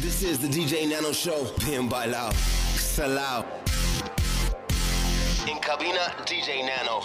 This is the DJ Nano Show. Bien Bailao. Salao. En cabina, DJ Nano.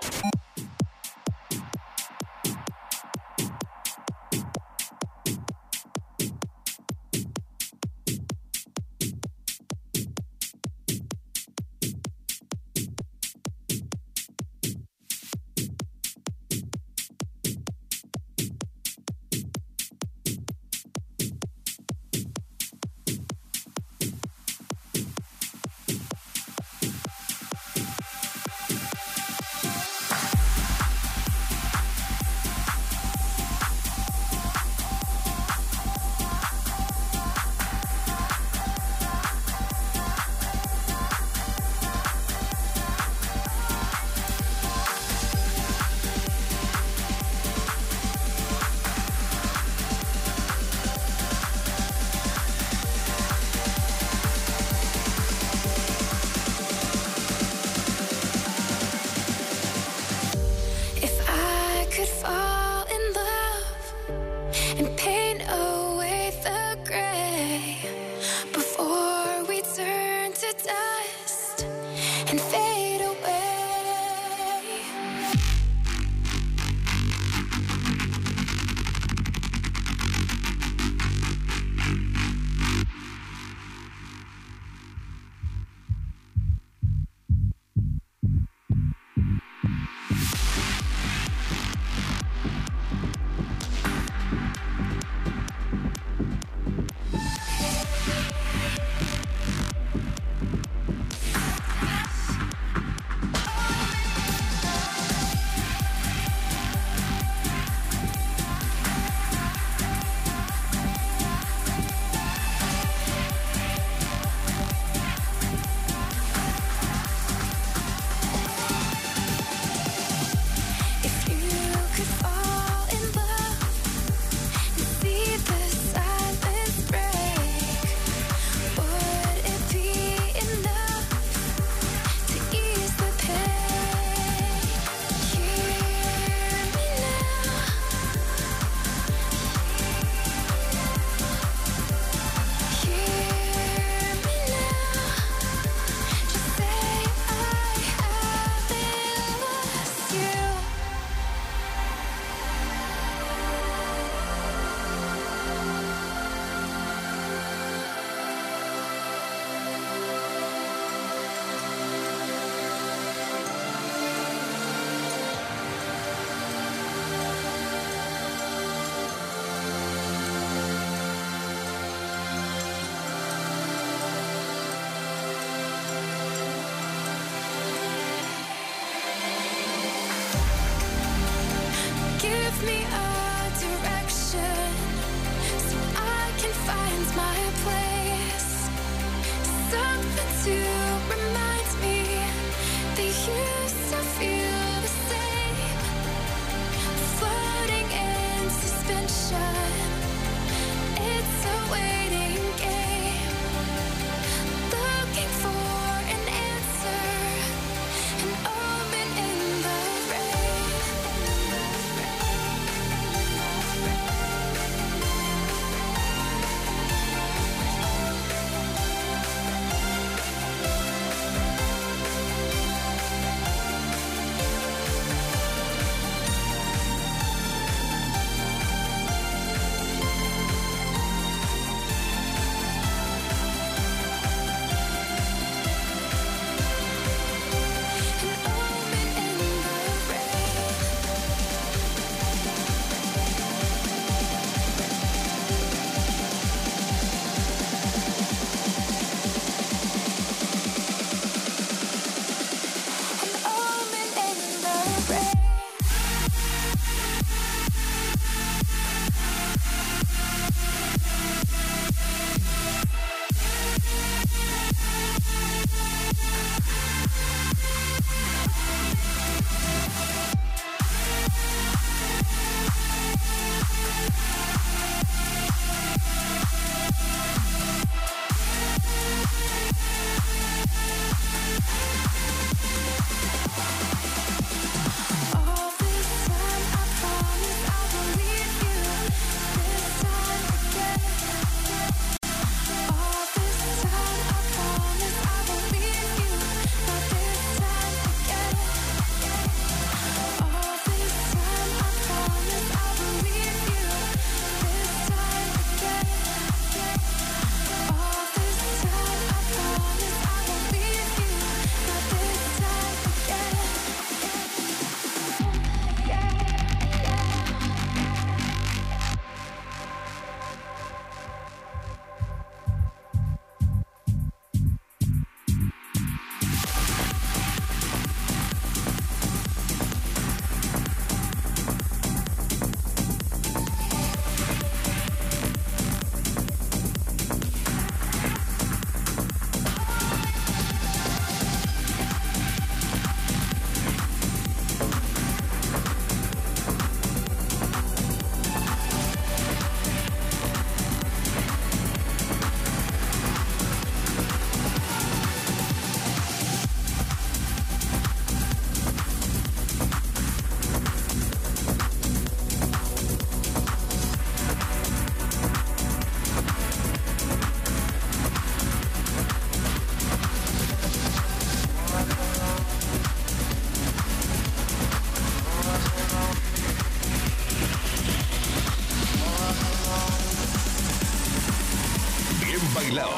Bailao.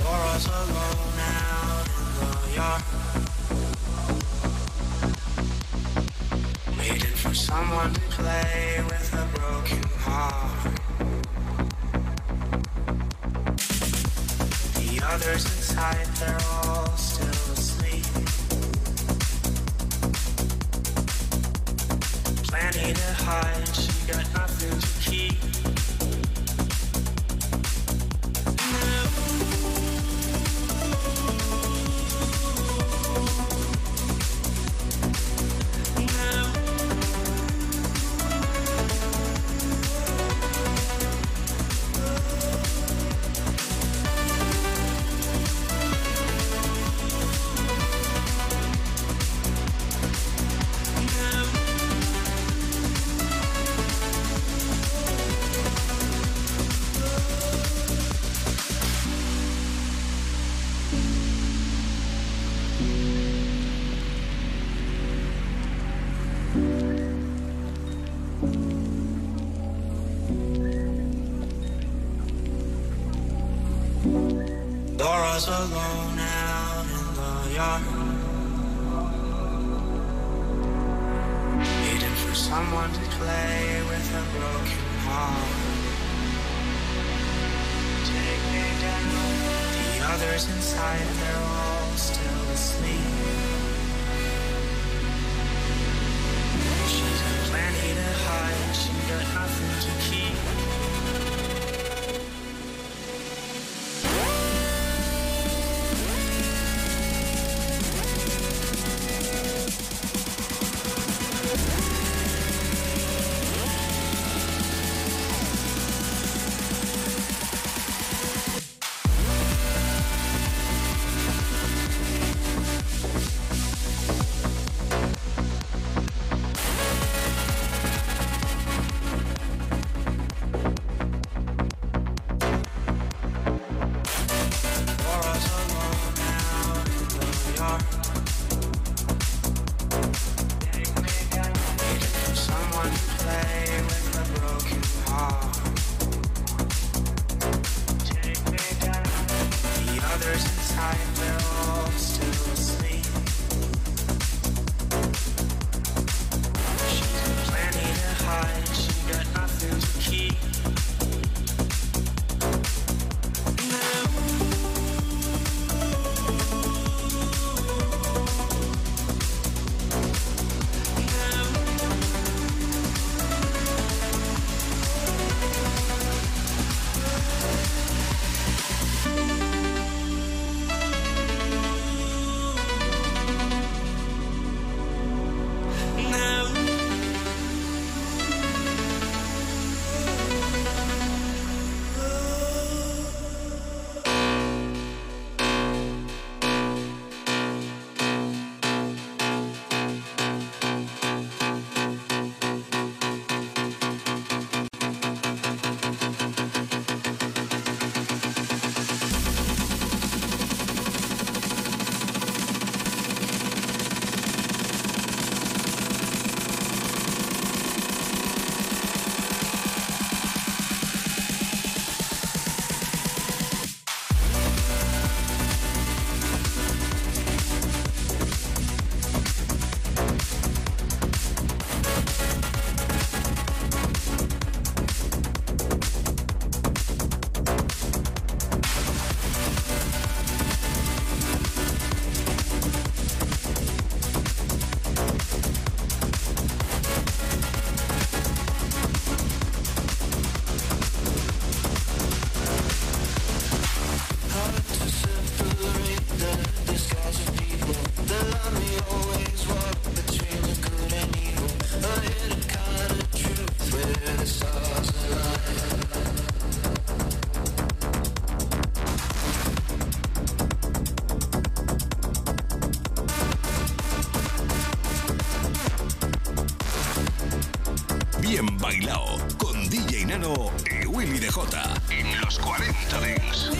You're all alone out in the yard, waiting for someone to play with a broken heart. The others inside, they're all still asleep, planning to hide. She got nothing to keep. Alone out in the yard, waiting for someone to play with a broken heart. Take me down. The others inside, they're all still asleep. She's got plenty to hide, she got nothing to keep. Bien Bailao con DJ Nano y Willy Dejota en los 40 Dance.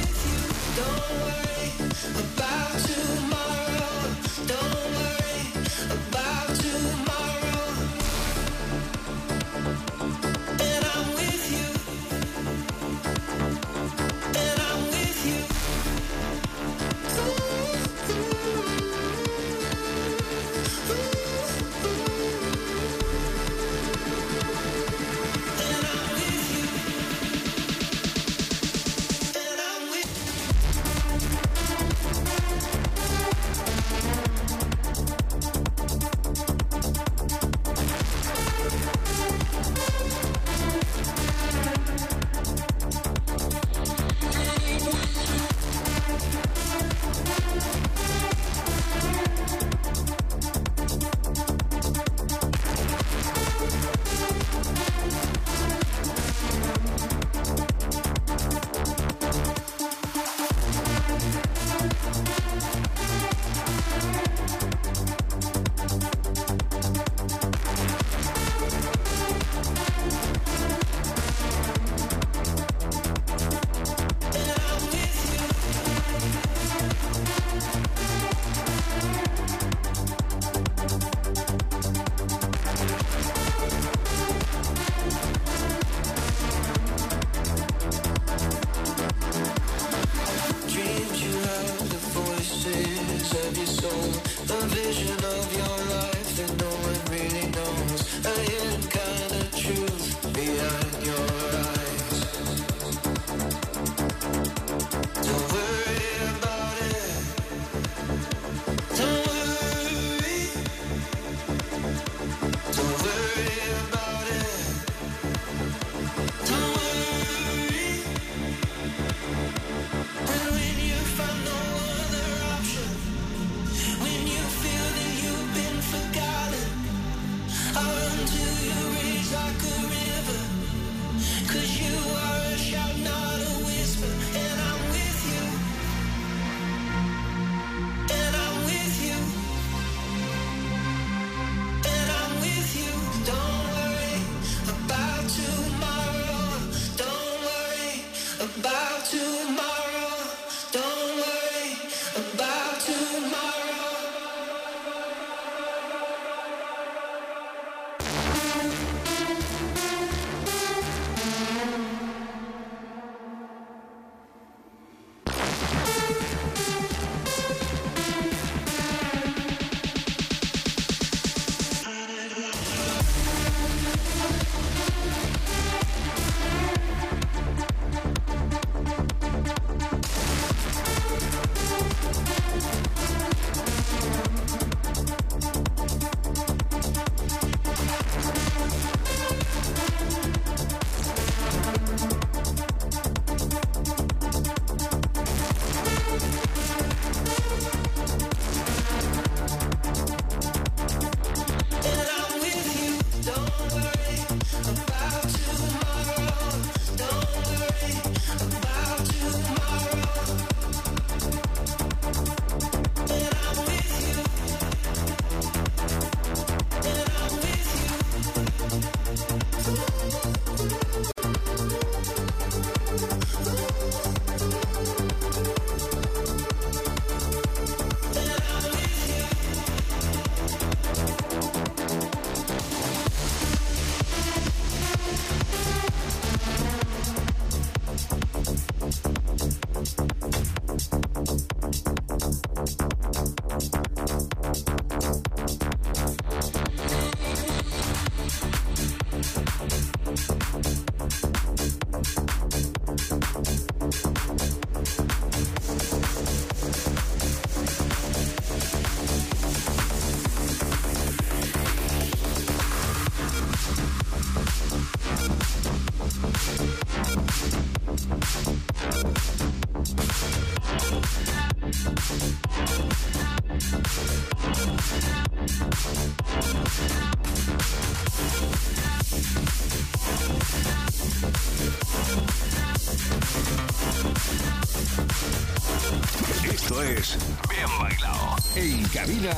Bien Bailao. En cabina,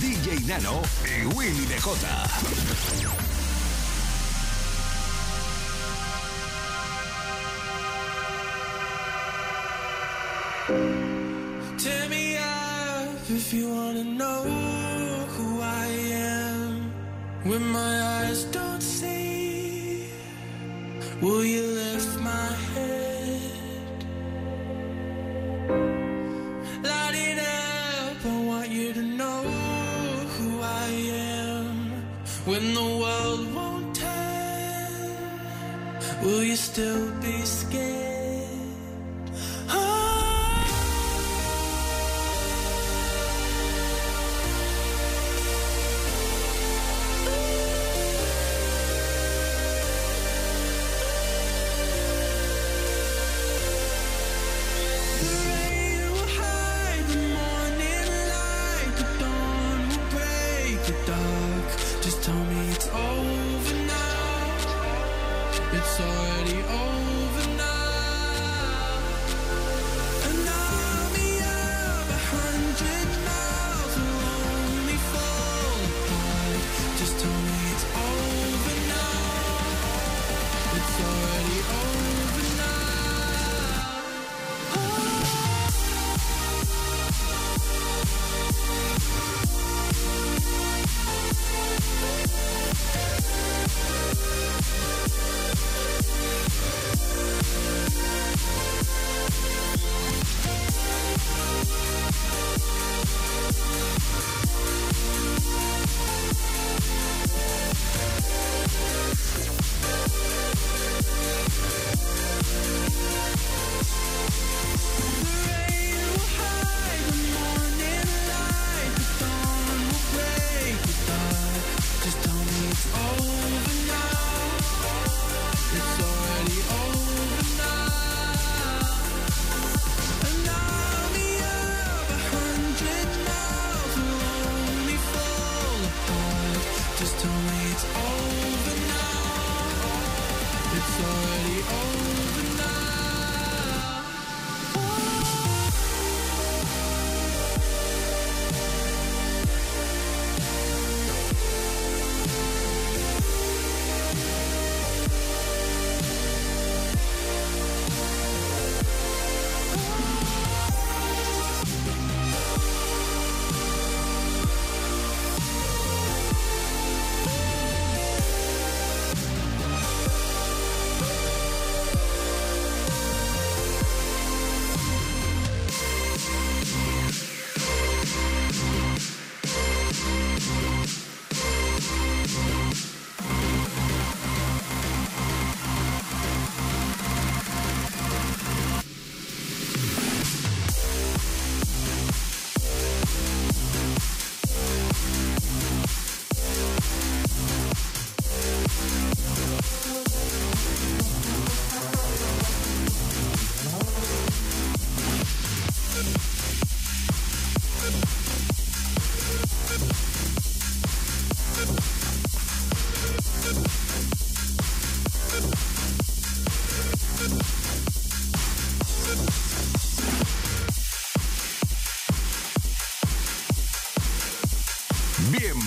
DJ Nano y Willy Dejota. Tear me up if you wanna know who I am. When my eyes don't see, will you lift my head? When the world won't turn, will you still be scared?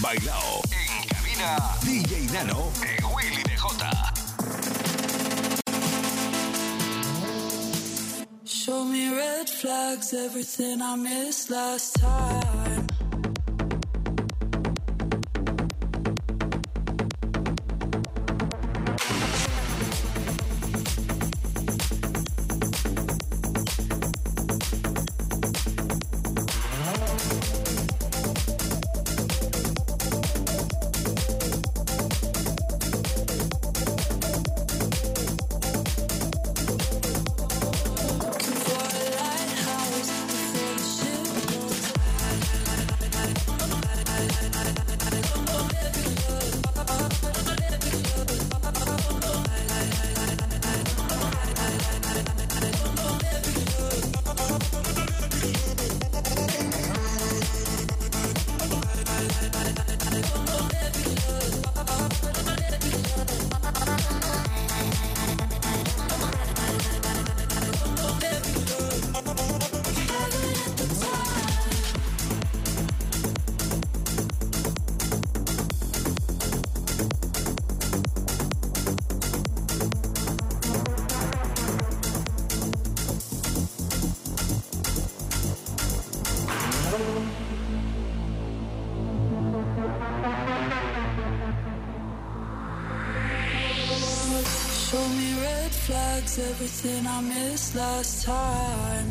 Bailao. En cabina, DJ Nano en Willy Dejota. Show me red flags, everything I missed last time. Show me red flags, everything I missed last time.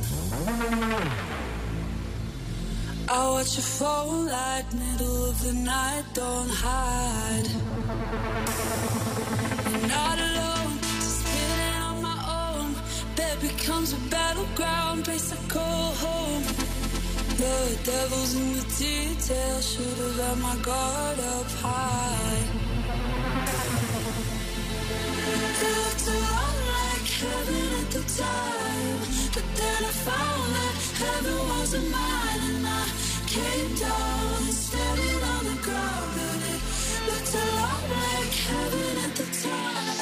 I watch your phone light, middle of the night, don't hide. You're not alone, just feeling on my own. That becomes a battleground, place I call home. The devil's in the detail, should've had my guard up high. It looked a lot like heaven at the time, but then I found that heaven wasn't mine, and I came down and standing on the ground, but it looked a lot like heaven at the time.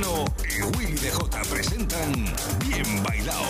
Nano y Willy Dejota presentan Bien Bailao.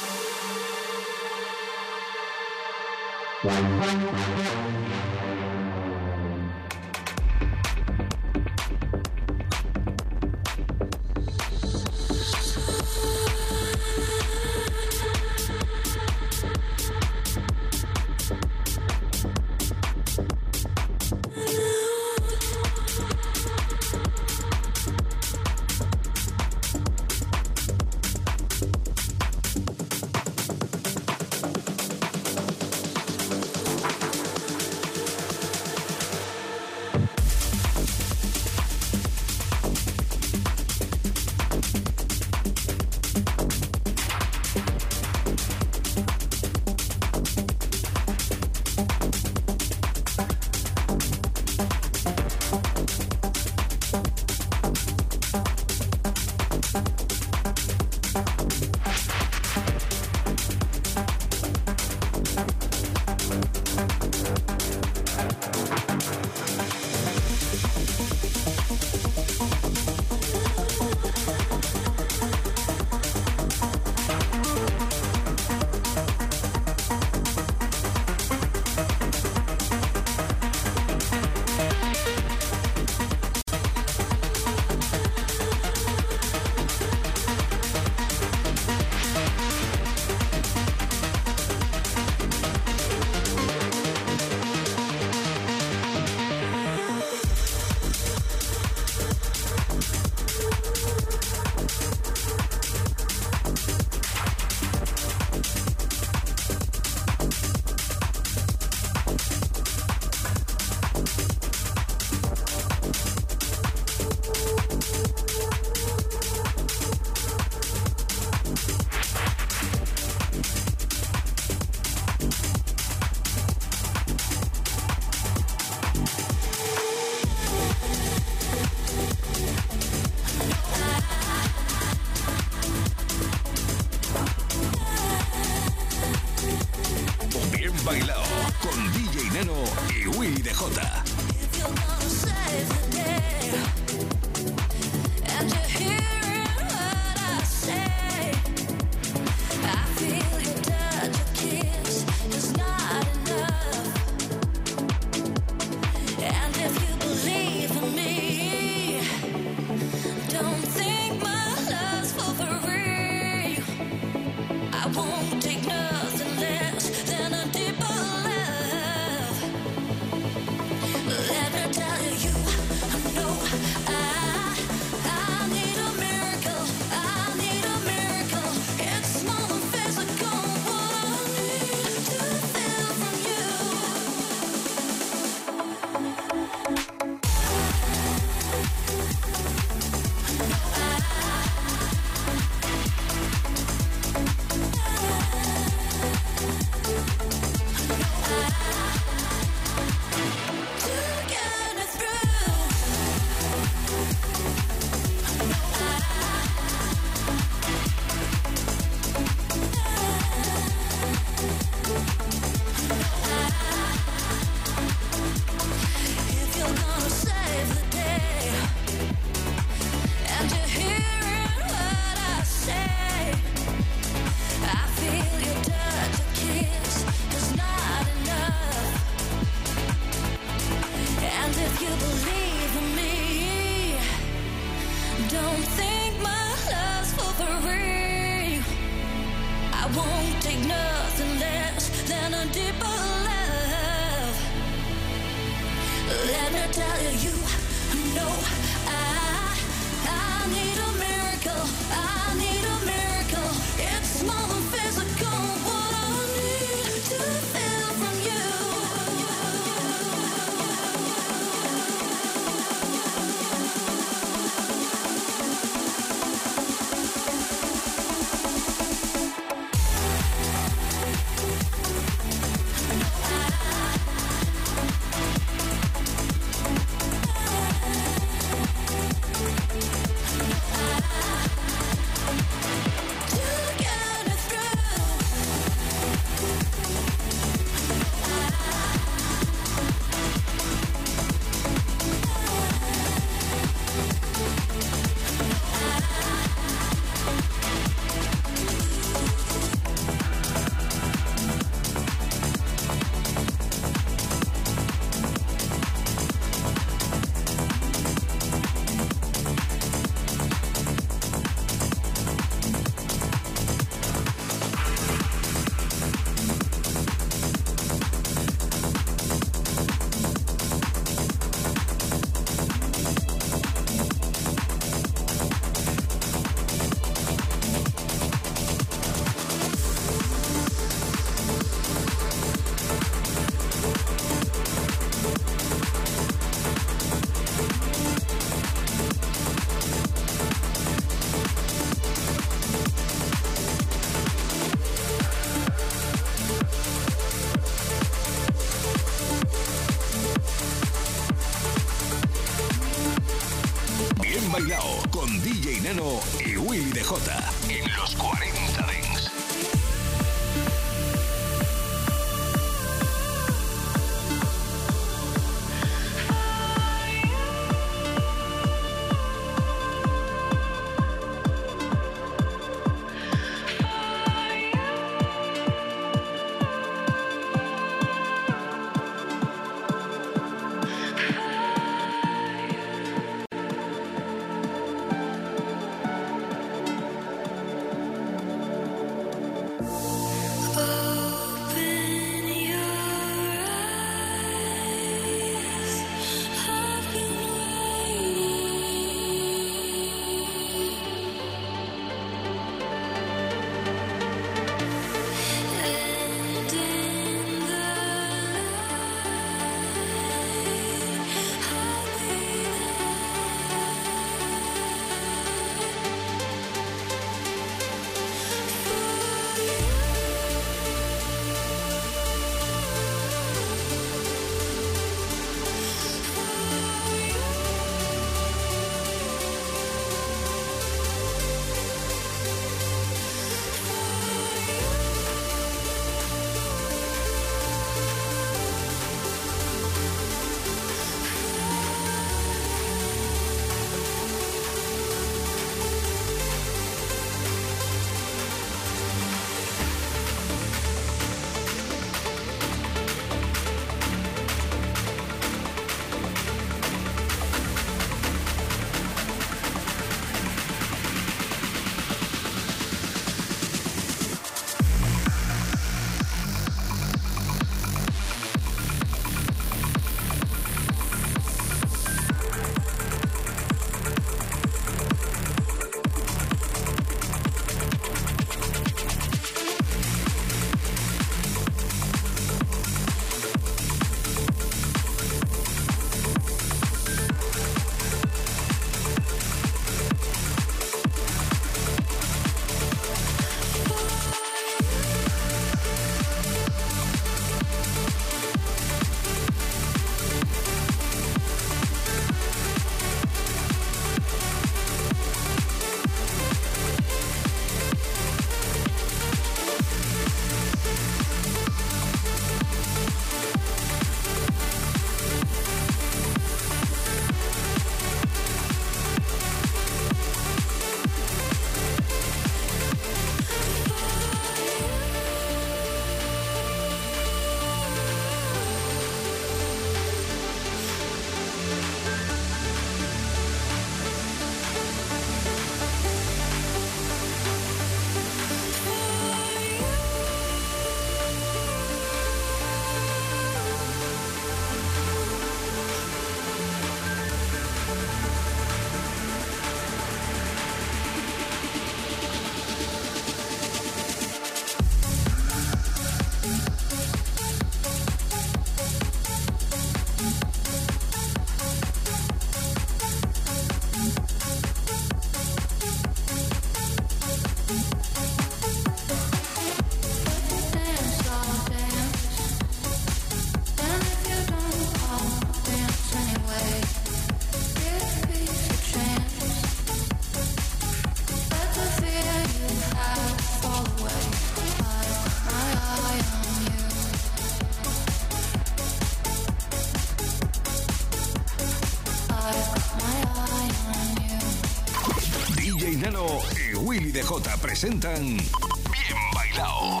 DJ Nano y Willy Dejota presentan Bien Bailao.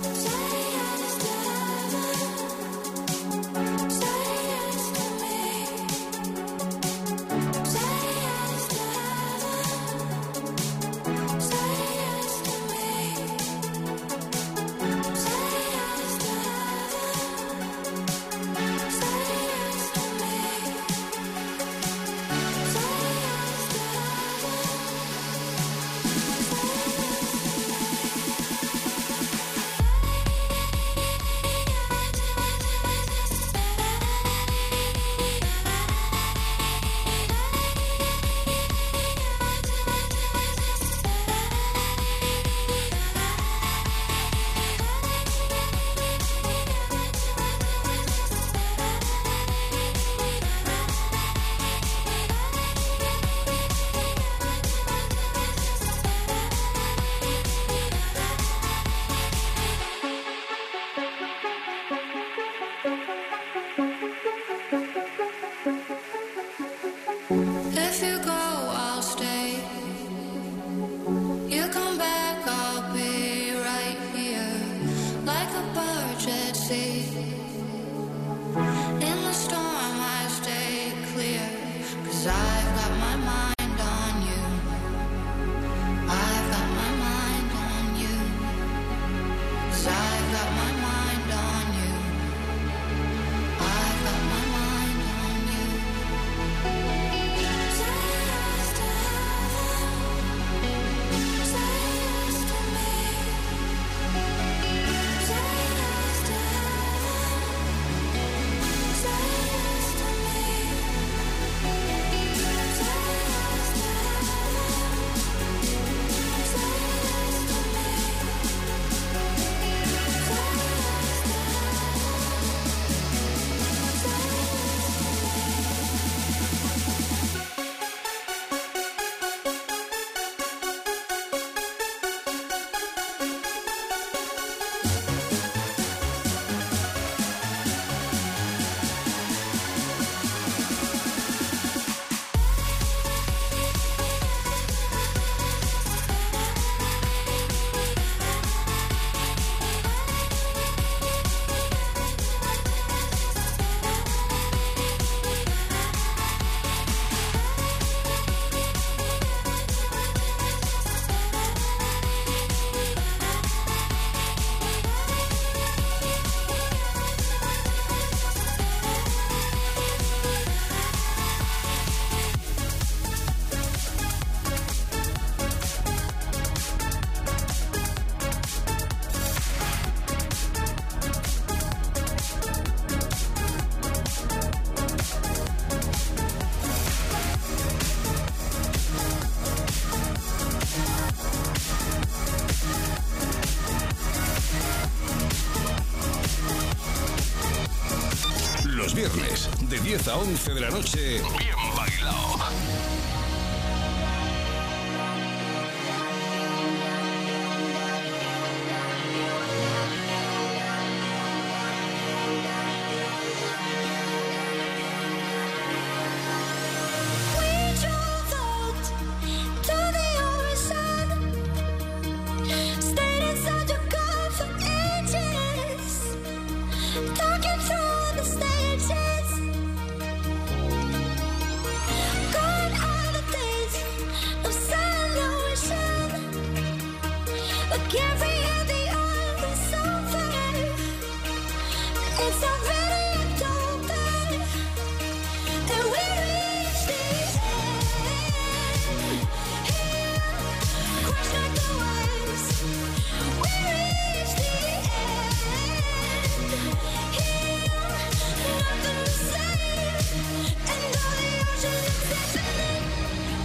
Viernes, de 10 a 11 de la noche, Bien Bailao.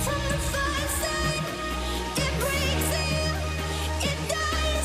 From the far side, it breaks in, it dies.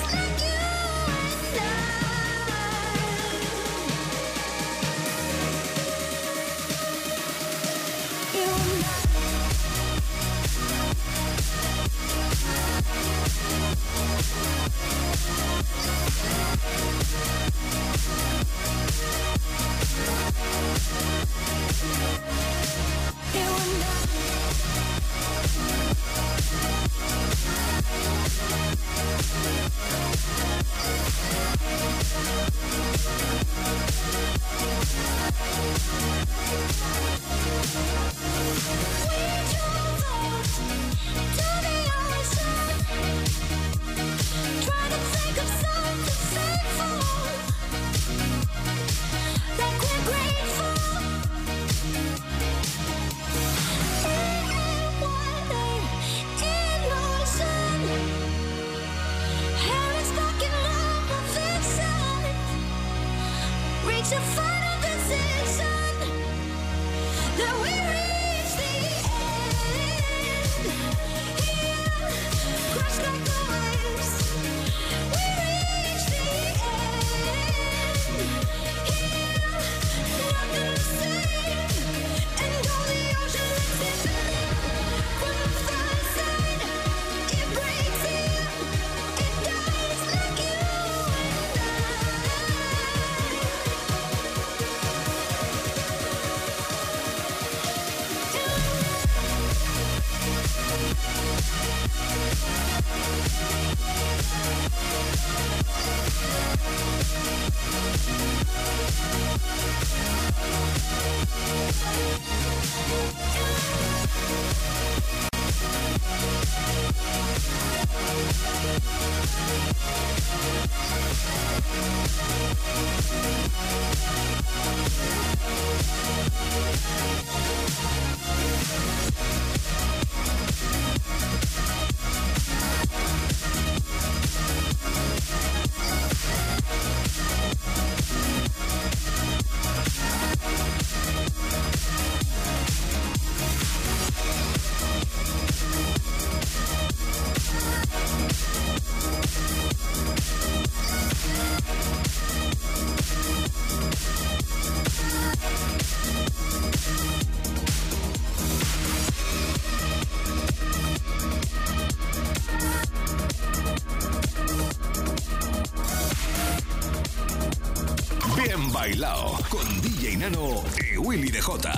Bailao con DJ Nano y Willy Dejota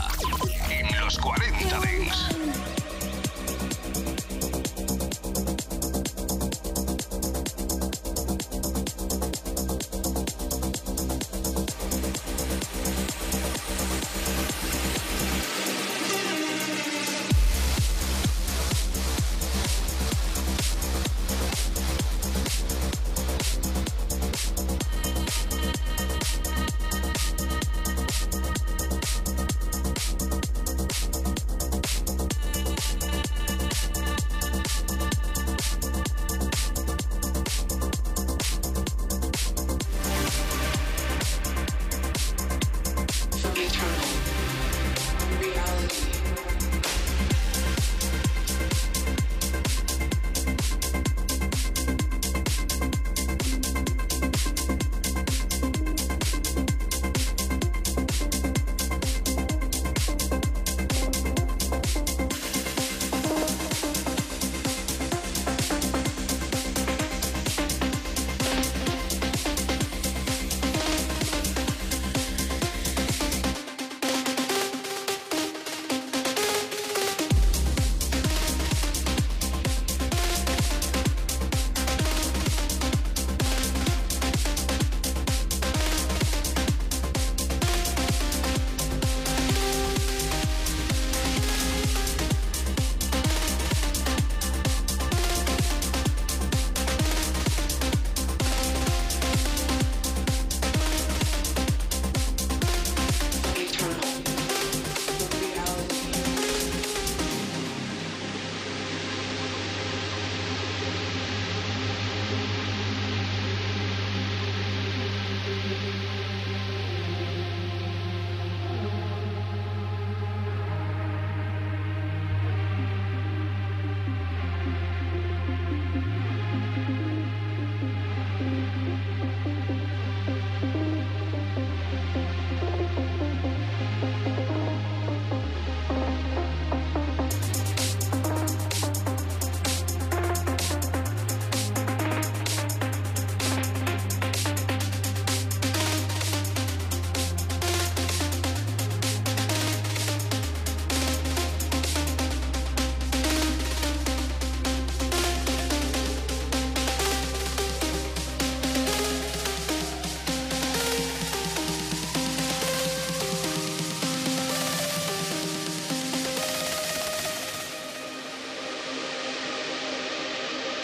en los 40 Dance.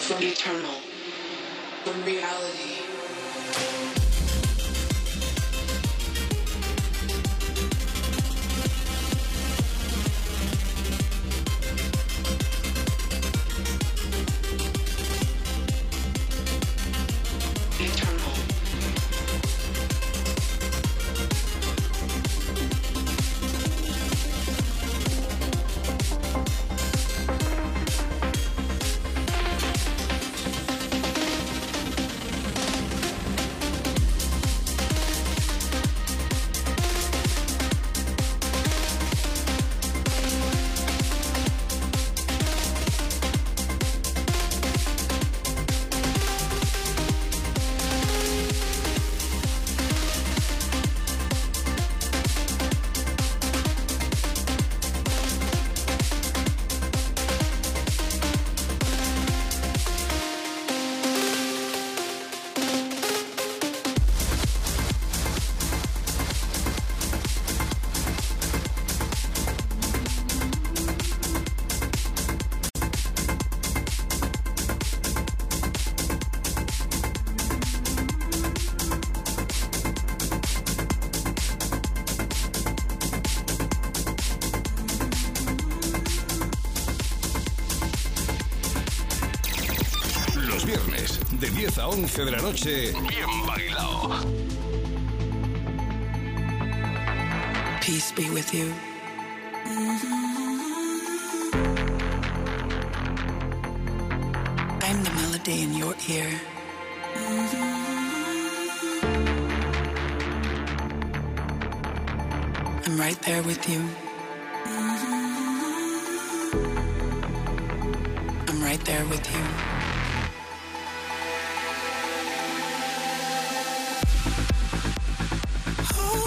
From eternal, from reality. De 10 a 11 de la noche, Bien Bailao. Peace be with you. I'm the melody in your ear. I'm right there with you. I'm right there with you. Oh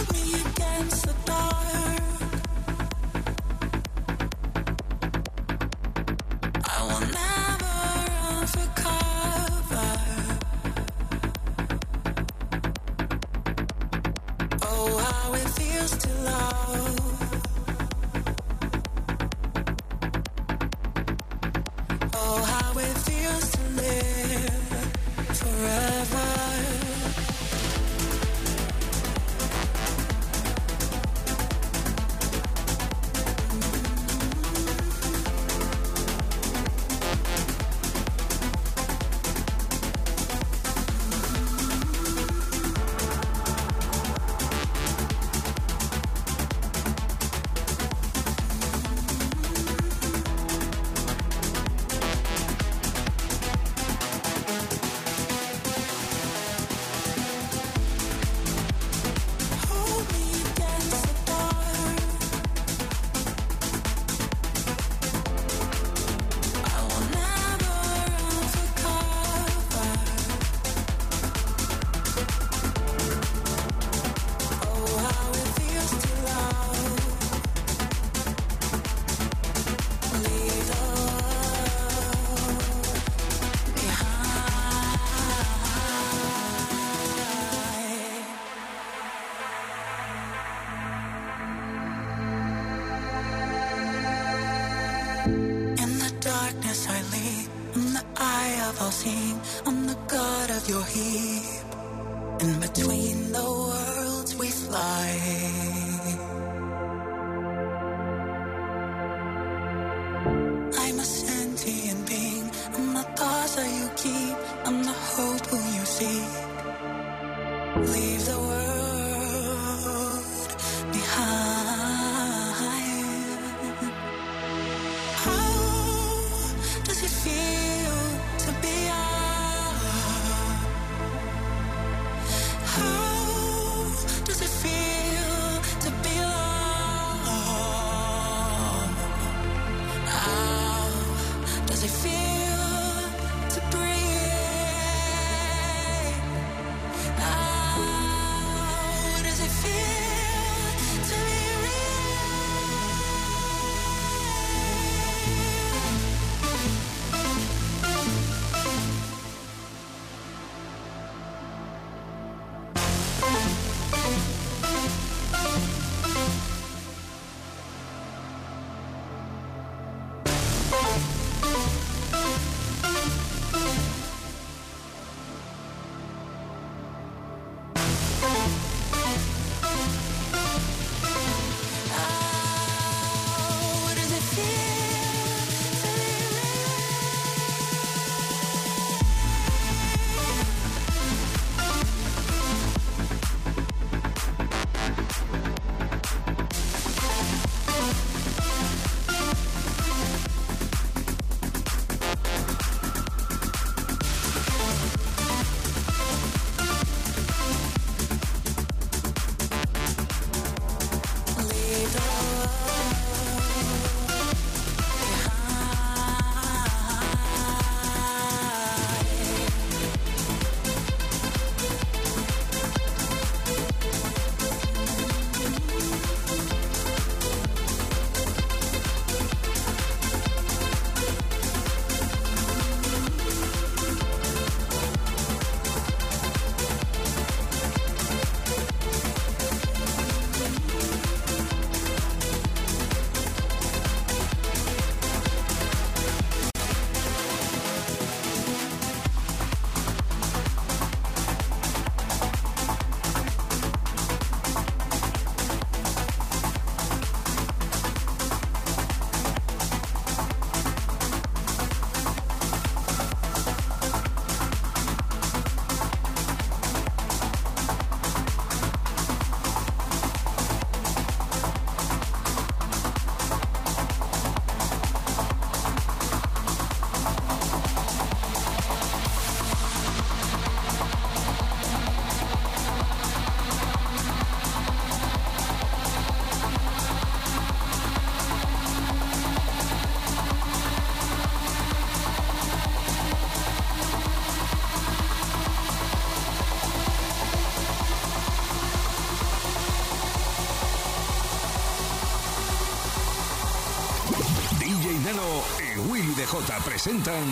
Willy Dejota presentan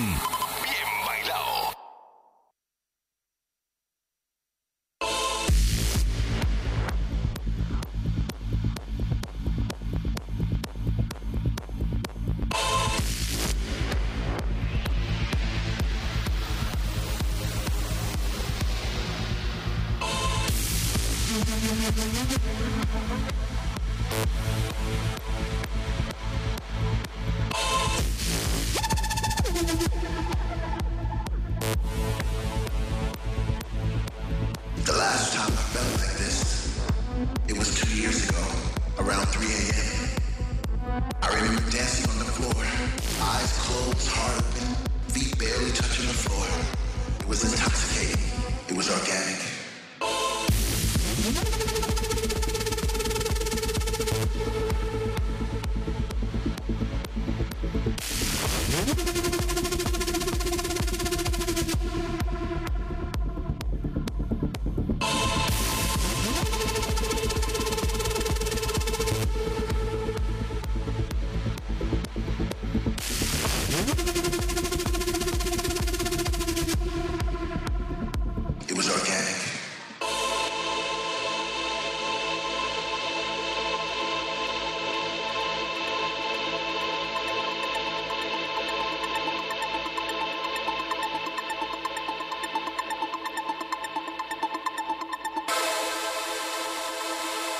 Bien Bailao.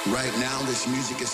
Right now, this music is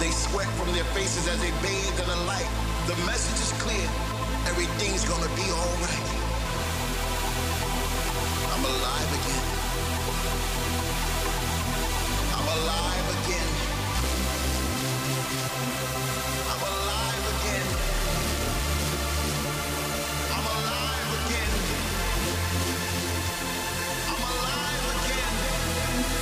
They sweat from their faces as they bathe in the light. The message is clear. Everything's gonna be all right. I'm alive again. I'm alive again. I'm alive again. I'm alive again. I'm alive again. I'm alive again.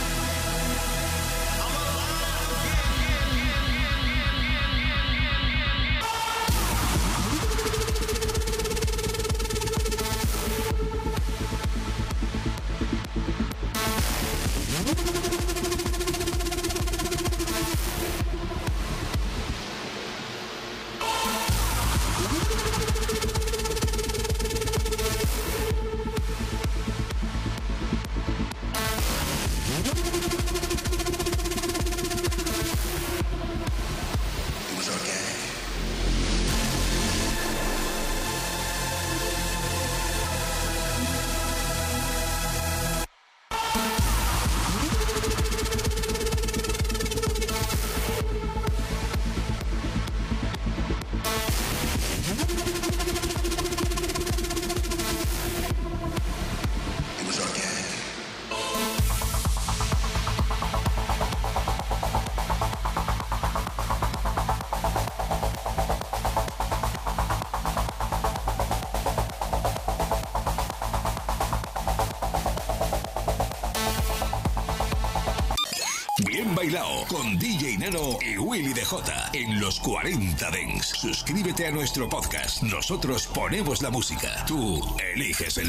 Bailao con DJ Nano y Willy Dejota en los 40 Dance. Suscríbete a nuestro podcast. Nosotros ponemos la música. Tú eliges el lugar.